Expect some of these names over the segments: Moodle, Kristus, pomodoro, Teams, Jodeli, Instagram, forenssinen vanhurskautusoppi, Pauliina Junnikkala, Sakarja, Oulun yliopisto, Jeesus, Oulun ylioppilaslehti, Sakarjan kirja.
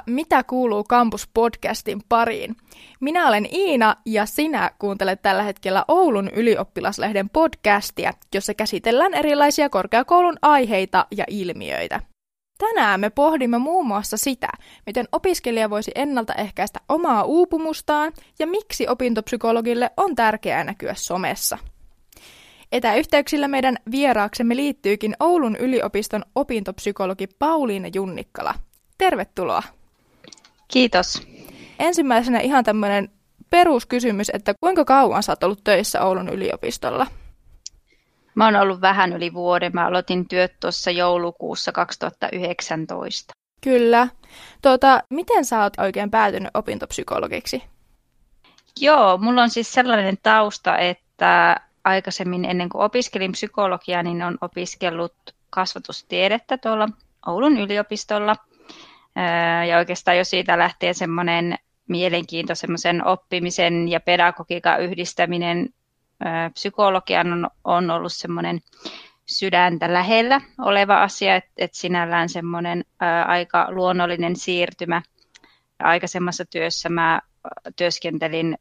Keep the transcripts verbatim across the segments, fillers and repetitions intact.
Tervetuloa Mitä kuuluu Campus-podcastin pariin. Minä olen Iina ja sinä kuuntelet tällä hetkellä Oulun ylioppilaslehden podcastia, jossa käsitellään erilaisia korkeakoulun aiheita ja ilmiöitä. Tänään me pohdimme muun muassa sitä, miten opiskelija voisi ennaltaehkäistä omaa uupumustaan ja miksi opintopsykologille on tärkeää näkyä somessa. Etäyhteyksillä meidän vieraaksemme liittyykin Oulun yliopiston opintopsykologi Pauliina Junnikkala. Tervetuloa. Kiitos. Ensimmäisenä ihan tämmöinen peruskysymys, että kuinka kauan sä oot ollut töissä Oulun yliopistolla? Mä oon ollut vähän yli vuoden. Mä aloitin työt tuossa joulukuussa kaksituhattayhdeksäntoista. Kyllä. Tuota, miten sä oot oikein päätynyt opintopsykologiksi? Joo, mulla on siis sellainen tausta, että aikaisemmin ennen kuin opiskelin psykologiaa, niin olen opiskellut kasvatustiedettä tuolla Oulun yliopistolla. Ja oikeastaan jo siitä lähtee semmoinen mielenkiinto, semmoisen oppimisen ja pedagogiikan yhdistäminen psykologian on, on ollut semmoinen sydäntä lähellä oleva asia, että et sinällään semmoinen ä, aika luonnollinen siirtymä. Aikaisemmassa työssä mä työskentelin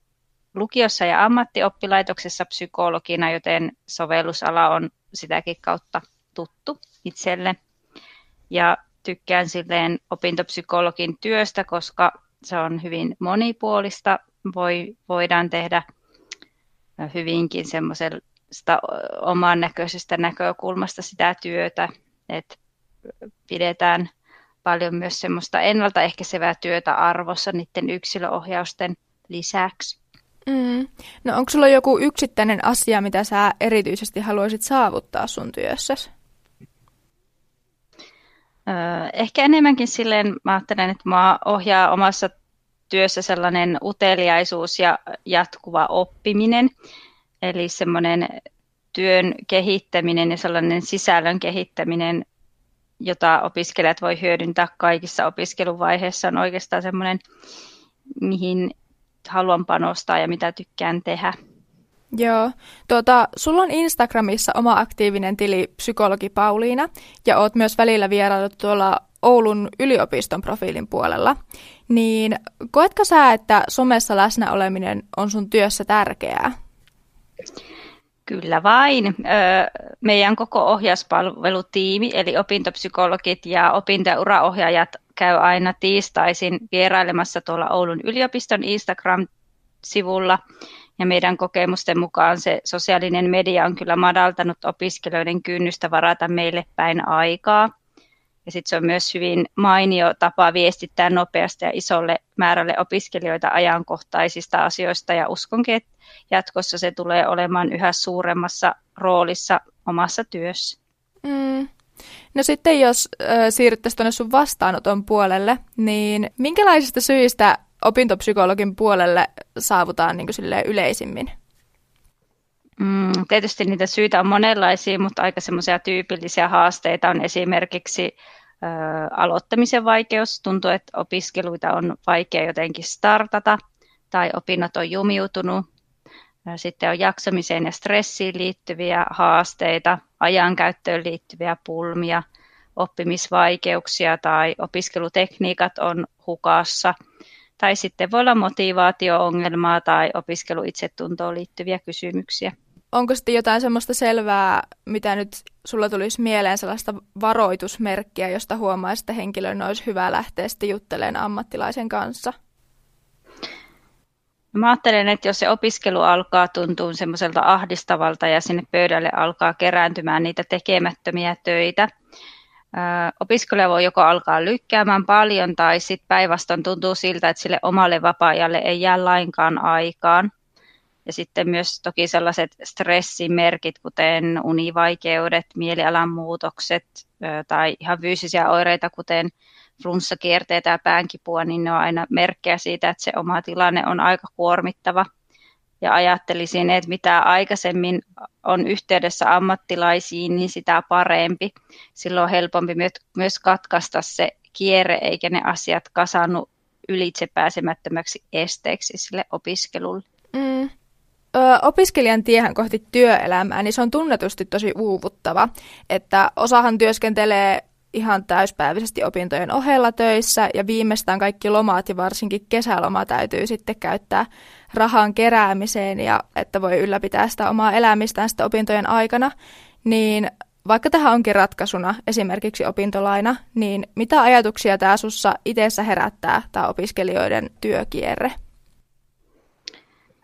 lukiossa ja ammattioppilaitoksessa psykologina, joten sovellusala on sitäkin kautta tuttu itselle. Ja tykkään silleen opintopsykologin työstä, koska se on hyvin monipuolista. Voi, voidaan tehdä hyvinkin semmoisesta oman näköisestä näkökulmasta sitä työtä, että pidetään paljon myös semmoista ennaltaehkäisevää työtä arvossa niiden yksilöohjausten lisäksi. Mm. No onko sulla joku yksittäinen asia, mitä sä erityisesti haluaisit saavuttaa sun työssäsi? Ehkä enemmänkin silleen, mä ajattelen, että mä ohjaa omassa työssä sellainen uteliaisuus ja jatkuva oppiminen, eli semmoinen työn kehittäminen ja sellainen sisällön kehittäminen, jota opiskelijat voi hyödyntää kaikissa opiskeluvaiheissa, on oikeastaan semmoinen, mihin haluan panostaa ja mitä tykkään tehdä. Joo. Tuota, sulla on Instagramissa oma aktiivinen tili psykologi Pauliina ja oot myös välillä vierailut tuolla Oulun yliopiston profiilin puolella. Niin koetko sä, että somessa läsnä oleminen on sun työssä tärkeää? Kyllä vain. Meidän koko ohjauspalvelutiimi eli opintopsykologit ja opinto- ja uraohjaajat käy aina tiistaisin vierailemassa tuolla Oulun yliopiston Instagram-sivulla. Ja meidän kokemusten mukaan se sosiaalinen media on kyllä madaltanut opiskelijoiden kynnystä varata meille päin aikaa. Ja sitten se on myös hyvin mainio tapa viestittää nopeasti ja isolle määrälle opiskelijoita ajankohtaisista asioista. Ja uskonkin, että jatkossa se tulee olemaan yhä suuremmassa roolissa omassa työssä. Mm. No sitten jos äh, siirryttäisiin tuonne sun vastaanoton puolelle, niin minkälaisista syistä opintopsykologin puolelle saavutaan niin kuin yleisimmin? Mm, tietysti niitä syitä on monenlaisia, mutta aika semmoisia tyypillisiä haasteita on esimerkiksi ö, aloittamisen vaikeus. Tuntuu, että opiskeluita on vaikea jotenkin startata tai opinnot on jumiutunut. Sitten on jaksamiseen ja stressiin liittyviä haasteita, ajankäyttöön liittyviä pulmia, oppimisvaikeuksia tai opiskelutekniikat on hukassa. Tai sitten voi olla motivaatio-ongelmaa tai opiskeluitsetuntoon liittyviä kysymyksiä. Onko sitten jotain semmoista selvää, mitä nyt sulla tulisi mieleen, sellaista varoitusmerkkiä, josta huomaisi, että henkilön olisi hyvä lähteä sitten juttelemaan ammattilaisen kanssa? Mä ajattelen, että jos se opiskelu alkaa tuntua semmoiselta ahdistavalta ja sinne pöydälle alkaa kerääntymään niitä tekemättömiä töitä, Ö, opiskelija voi joko alkaa lykkäämään paljon tai sitten päinvastoin tuntuu siltä, että sille omalle vapaa-ajalle ei jää lainkaan aikaan. Ja sitten myös toki sellaiset stressimerkit, kuten univaikeudet, mielialan muutokset ö, tai ihan fyysisiä oireita, kuten flunssakierteitä ja päänkipua, niin ne on aina merkkejä siitä, että se oma tilanne on aika kuormittava. Ja ajattelisin, että mitä aikaisemmin on yhteydessä ammattilaisiin, niin sitä parempi. Silloin on helpompi myös katkaista se kierre, eikä ne asiat kasannut ylitsepääsemättömäksi esteeksi sille opiskelulle. Mm. Ö, opiskelijan tiehän kohti työelämää, niin se on tunnetusti tosi uuvuttava. Että osahan työskentelee ihan täyspäiväisesti opintojen ohella töissä ja viimeistään kaikki lomat ja varsinkin kesäloma täytyy sitten käyttää rahan keräämiseen ja että voi ylläpitää sitä omaa elämistään sitä opintojen aikana, niin vaikka tähän onkin ratkaisuna esimerkiksi opintolaina, niin mitä ajatuksia tämä sussa itsessä herättää tämä opiskelijoiden työkierre?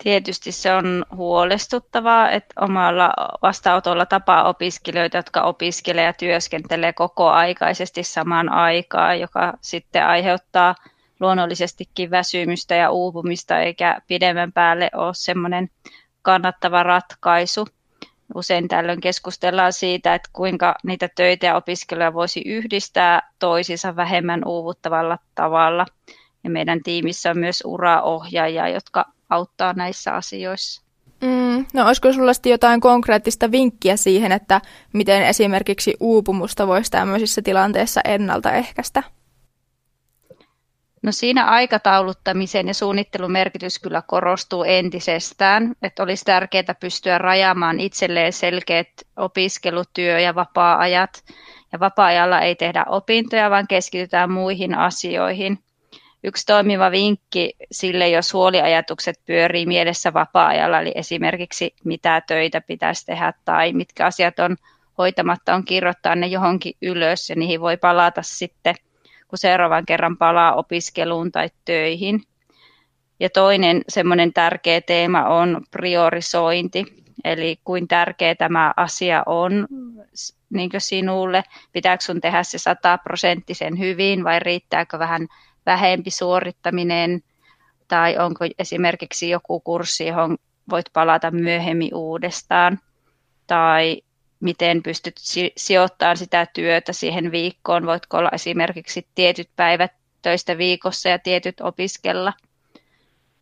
Tietysti se on huolestuttavaa, että omalla vastaanotolla tapaa opiskelijoita, jotka opiskelee ja työskentelee kokoaikaisesti samaan aikaan, joka sitten aiheuttaa luonnollisestikin väsymystä ja uupumista, eikä pidemmän päälle ole semmoinen kannattava ratkaisu. Usein tällöin keskustellaan siitä, että kuinka niitä töitä ja opiskeluja voisi yhdistää toisiinsa vähemmän uuvuttavalla tavalla. Ja meidän tiimissä on myös uraohjaajia, jotka auttaa näissä asioissa. Mm, no olisiko sulla jotain konkreettista vinkkiä siihen, että miten esimerkiksi uupumusta voisi tämmöisissä tilanteissa ennaltaehkäistä? No siinä aikatauluttamisen ja suunnittelun merkitys kyllä korostuu entisestään, että olisi tärkeää pystyä rajaamaan itselleen selkeät opiskelutyö- ja vapaa-ajat. Ja vapaa-ajalla ei tehdä opintoja, vaan keskitytään muihin asioihin. Yksi toimiva vinkki sille, jos huoliajatukset pyörii mielessä vapaa-ajalla, eli esimerkiksi mitä töitä pitäisi tehdä tai mitkä asiat on hoitamatta, on kirjoittaa ne johonkin ylös ja niihin voi palata sitten, kun seuraavan kerran palaa opiskeluun tai töihin. Ja toinen semmoinen tärkeä teema on priorisointi, eli kuin tärkeä tämä asia on niin kuin sinulle, pitääkö sun tehdä se sataprosenttisen hyvin vai riittääkö vähän vähempi suorittaminen tai onko esimerkiksi joku kurssi, johon voit palata myöhemmin uudestaan tai miten pystyt sijoittamaan sitä työtä siihen viikkoon, voitko olla esimerkiksi tietyt päivät töistä viikossa ja tietyt opiskella.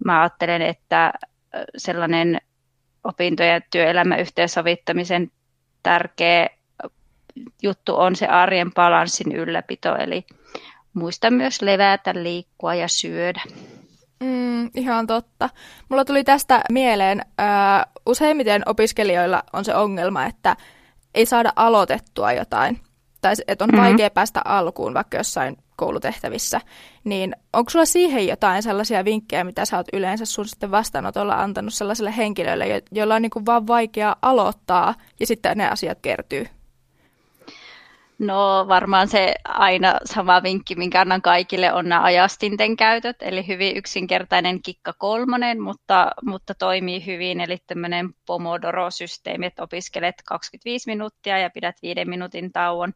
Mä ajattelen, että sellainen opinto- ja työelämän yhteensovittamisen tärkeä juttu on se arjen balanssin ylläpito, eli muista myös levätä, liikkua ja syödä. Mm, ihan totta. Mulla tuli tästä mieleen, ää, useimmiten opiskelijoilla on se ongelma, että ei saada aloitettua jotain. Tai että on mm-hmm. vaikea päästä alkuun vaikka jossain koulutehtävissä. Niin onko sulla siihen jotain sellaisia vinkkejä, mitä sä oot yleensä sun sitten vastaanotolla antanut sellaiselle henkilölle, jo- jolla on niin kuin vaan vaikea aloittaa ja sitten ne asiat kertyy? No varmaan se aina sama vinkki, minkä annan kaikille, on nämä ajastinten käytöt, eli hyvin yksinkertainen kikka kolmonen, mutta, mutta toimii hyvin, eli tämmöinen pomodoro-systeemi, että opiskelet kaksikymmentäviisi minuuttia ja pidät viiden minuutin tauon,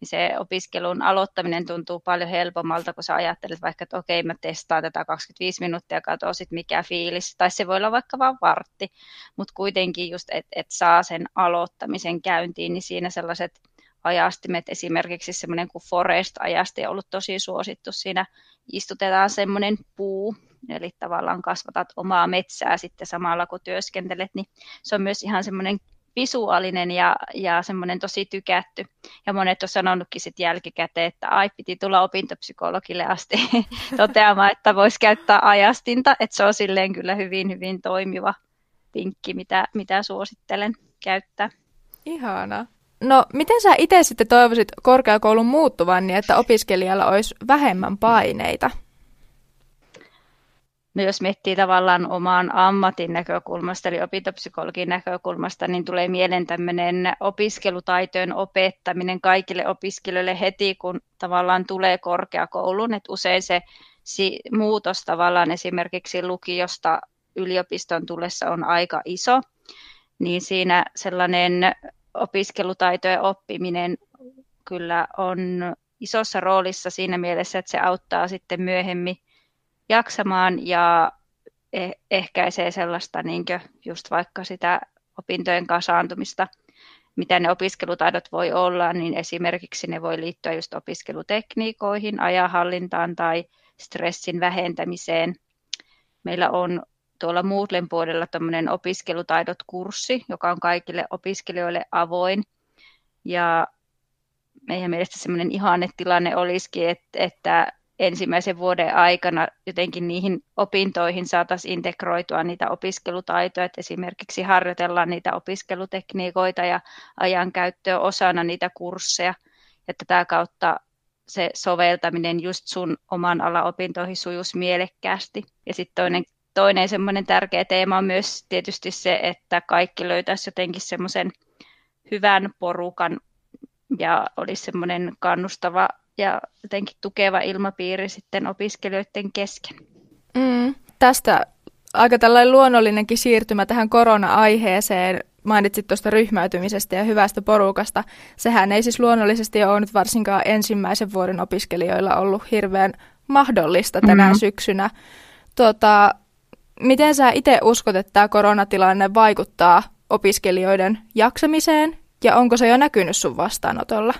niin se opiskelun aloittaminen tuntuu paljon helpommalta, kun sä ajattelet vaikka, että okei, mä testaan tätä kaksikymmentäviisi minuuttia ja katsoin sitten mikä fiilis, tai se voi olla vaikka vaan vartti, mutta kuitenkin just, että et saa sen aloittamisen käyntiin, niin siinä sellaiset ajastimet, esimerkiksi semmoinen kuin forest-ajaste on ollut tosi suosittu. Siinä istutetaan semmoinen puu, eli tavallaan kasvatat omaa metsää sitten samalla kun työskentelet, niin se on myös ihan semmoinen visuaalinen ja, ja semmoinen tosi tykätty. Ja monet on sanonutkin sitten jälkikäteen, että ai piti tulla opintopsykologille asti toteamaan, että voisi käyttää ajastinta, että se on silleen kyllä hyvin, hyvin toimiva vinkki, mitä, mitä suosittelen käyttää. Ihanaa. No, miten sä itse sitten toivoisit korkeakoulun muuttuvan niin, että opiskelijalla olisi vähemmän paineita? No, jos miettii tavallaan oman ammatin näkökulmasta, eli opintopsykologin näkökulmasta, niin tulee mieleen tämmöinen opiskelutaitojen opettaminen kaikille opiskelijoille heti, kun tavallaan tulee korkeakouluun. Että usein se muutos tavallaan esimerkiksi lukiosta yliopiston tullessa on aika iso, niin siinä sellainen opiskelutaitojen oppiminen kyllä on isossa roolissa siinä mielessä, että se auttaa sitten myöhemmin jaksamaan ja eh- ehkäisee sellaista niin kuin just vaikka sitä opintojen kasaantumista, mitä ne opiskelutaidot voi olla, niin esimerkiksi ne voi liittyä just opiskelutekniikoihin, ajanhallintaan tai stressin vähentämiseen. Meillä on tuolla Moodlen puolella tämmöinen opiskelutaidot-kurssi, joka on kaikille opiskelijoille avoin. Ja meidän mielestä semmoinen ihannetilanne olisikin, että, että ensimmäisen vuoden aikana jotenkin niihin opintoihin saataisiin integroitua niitä opiskelutaitoja, että esimerkiksi harjoitellaan niitä opiskelutekniikoita ja ajankäyttöä osana niitä kursseja. että tämä kautta se soveltaminen just sun oman alan opintoihin sujuisi mielekkäästi. Ja sitten toinen, toinen semmoinen tärkeä teema on myös tietysti se, että kaikki löytäisi jotenkin semmoisen hyvän porukan ja olisi semmoinen kannustava ja jotenkin tukeva ilmapiiri sitten opiskelijoiden kesken. Mm, tästä aika tällainen luonnollinenkin siirtymä tähän korona-aiheeseen. Mainitsit tuosta ryhmäytymisestä ja hyvästä porukasta. Sehän ei siis luonnollisesti ole nyt varsinkaan ensimmäisen vuoden opiskelijoilla ollut hirveän mahdollista tänä mm-hmm. syksynä. Tuota, miten sä itse uskot, että tämä koronatilanne vaikuttaa opiskelijoiden jaksamiseen ja onko se jo näkynyt sun vastaanotolla?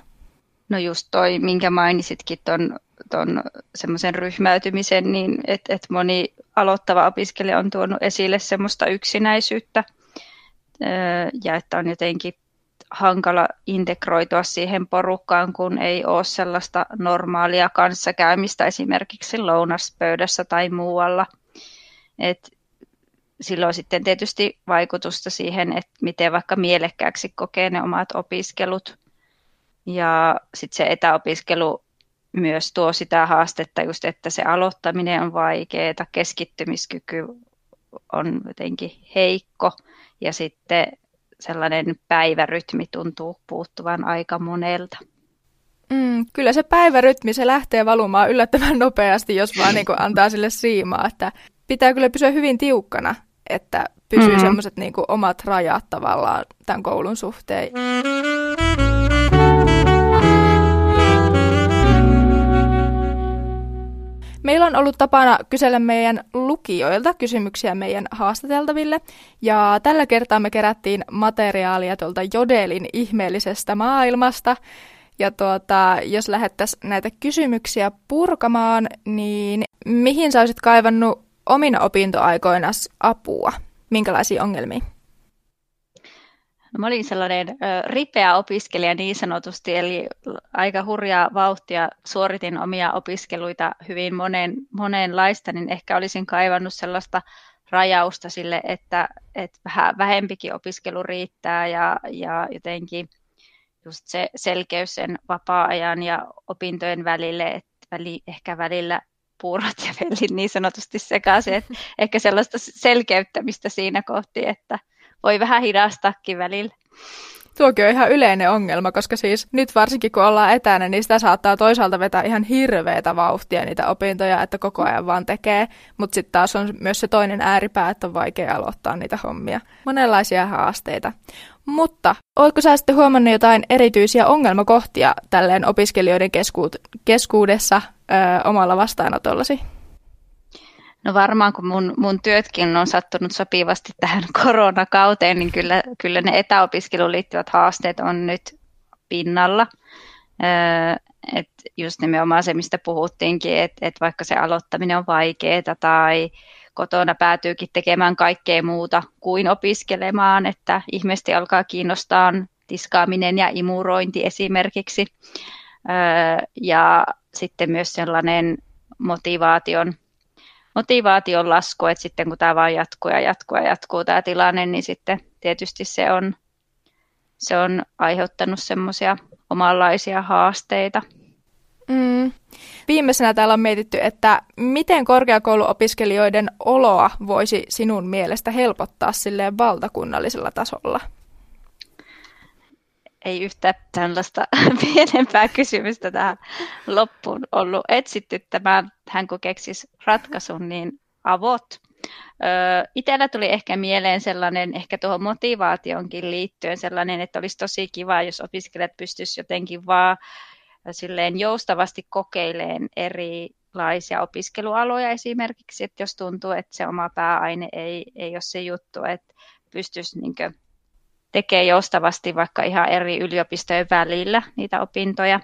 No just toi, minkä mainitsitkin ton, ton semmoisen ryhmäytymisen, niin että et moni aloittava opiskelija on tuonut esille semmoista yksinäisyyttä ja että on jotenkin hankala integroitua siihen porukkaan, kun ei ole sellaista normaalia kanssakäymistä esimerkiksi lounaspöydässä tai muualla. Et silloin sitten tietysti vaikutusta siihen, että miten vaikka mielekkääksi kokee ne omat opiskelut. Ja sitten se etäopiskelu myös tuo sitä haastetta just, että se aloittaminen on vaikeaa, keskittymiskyky on jotenkin heikko ja sitten sellainen päivärytmi tuntuu puuttuvan aika monelta. Mm, kyllä se päivärytmi, se lähtee valumaan yllättävän nopeasti, jos vaan niin kuin antaa sille siimaa, että pitää kyllä pysyä hyvin tiukkana, että pysyy mm-hmm. semmoiset niin kuin omat rajat tavallaan tämän koulun suhteen. Meillä on ollut tapana kysellä meidän lukijoilta kysymyksiä meidän haastateltaville, ja tällä kertaa me kerättiin materiaalia tuolta Jodelin ihmeellisestä maailmasta, ja tuota, jos lähdettäisiin näitä kysymyksiä purkamaan, niin mihin sä olisit kaivannut omina opintoaikoinas apua? Minkälaisia ongelmia? No, mä olin sellainen ö, ripeä opiskelija niin sanotusti, eli aika hurjaa vauhtia suoritin omia opiskeluita hyvin moneen, monenlaista, niin ehkä olisin kaivannut sellaista rajausta sille, että, että vähän vähempikin opiskelu riittää ja, ja jotenkin just se selkeys sen vapaa-ajan ja opintojen välille, että väli, ehkä välillä puurot ja vellit niin sanotusti sekaisin, että ehkä sellaista selkeyttämistä siinä kohti, että voi vähän hidastakin välillä. Tuokin on ihan yleinen ongelma, koska siis nyt varsinkin kun ollaan etänä, niin sitä saattaa toisaalta vetää ihan hirveätä vauhtia niitä opintoja, että koko ajan vaan tekee. Mutta sitten taas on myös se toinen ääripää, että on vaikea aloittaa niitä hommia. Monenlaisia haasteita. Mutta oletko sä sitten huomannut jotain erityisiä ongelmakohtia tälleen opiskelijoiden keskuud- keskuudessa ö, omalla vastaanotollasi? No varmaan kun mun, mun työtkin on sattunut sopivasti tähän koronakauteen, niin kyllä, kyllä ne etäopiskeluun liittyvät haasteet on nyt pinnalla. Et just nimenomaan se, mistä puhuttiinkin, että et vaikka se aloittaminen on vaikeaa tai kotona päätyykin tekemään kaikkea muuta kuin opiskelemaan, että ihmisesti alkaa kiinnostaa tiskaaminen ja imurointi esimerkiksi. Ja sitten myös sellainen motivaation motivaation lasku, että sitten kun tämä vaan jatkuu ja jatkuu ja jatkuu tämä tilanne, niin sitten tietysti se on, se on aiheuttanut semmoisia omanlaisia haasteita. Mm. Viimeisenä täällä on mietitty, että miten korkeakouluopiskelijoiden oloa voisi sinun mielestä helpottaa silleen valtakunnallisella tasolla? Ei yhtään tällaista pienempää kysymystä tähän loppuun ollut etsitty tämän, hän kun keksisi ratkaisun, niin avot. Itsellä tuli ehkä mieleen sellainen, ehkä tuohon motivaationkin liittyen sellainen, että olisi tosi kiva, jos opiskelijat pystyisivät jotenkin vaan silleen joustavasti kokeilemaan erilaisia opiskelualoja esimerkiksi, että jos tuntuu, että se oma pääaine ei, ei ole se juttu, että pystyisi niinkö tekee joustavasti vaikka ihan eri yliopistojen välillä niitä opintoja.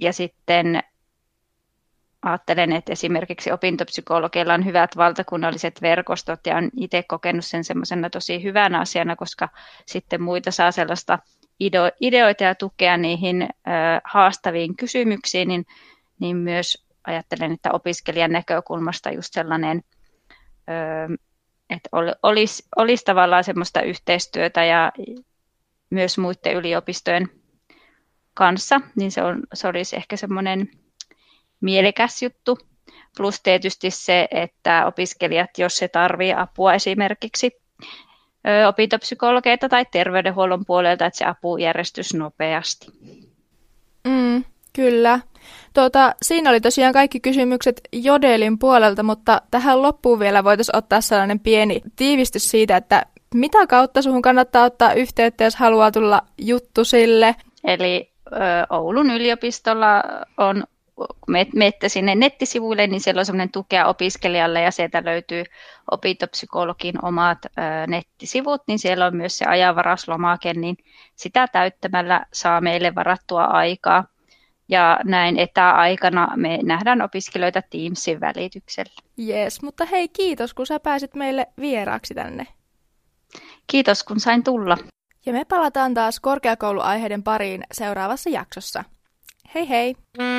Ja sitten ajattelen, että esimerkiksi opintopsykologeilla on hyvät valtakunnalliset verkostot ja olen itse kokenut sen semmoisena tosi hyvänä asiana, koska sitten muita saa sellaista ideoita ja tukea niihin haastaviin kysymyksiin, niin, niin myös ajattelen, että opiskelijan näkökulmasta just sellainen että olisi, olisi tavallaan semmoista yhteistyötä ja myös muiden yliopistojen kanssa, niin se, on, se olisi ehkä semmoinen mielekäs juttu. Plus tietysti se, että opiskelijat, jos he tarvitsevat apua esimerkiksi opintopsykologeita tai terveydenhuollon puolelta, että se apu järjestyisi nopeasti. Mm, kyllä. Tuota, siinä oli tosiaan kaikki kysymykset Jodelin puolelta, mutta tähän loppuun vielä voitaisiin ottaa sellainen pieni tiivistys siitä, että mitä kautta suhun kannattaa ottaa yhteyttä, jos haluaa tulla juttusille? Eli Oulun yliopistolla on, kun menette sinne nettisivuille, niin siellä on semmoinen tukea opiskelijalle ja sieltä löytyy opintopsykologin omat nettisivut, niin siellä on myös se ajanvarauslomake, niin sitä täyttämällä saa meille varattua aikaa. Ja näin etäaikana me nähdään opiskelijoita Teamsin välityksellä. Jees, mutta hei kiitos, kun sä pääsit meille vieraaksi tänne. Kiitos, kun sain tulla. Ja me palataan taas korkeakouluaiheiden pariin seuraavassa jaksossa. Hei hei!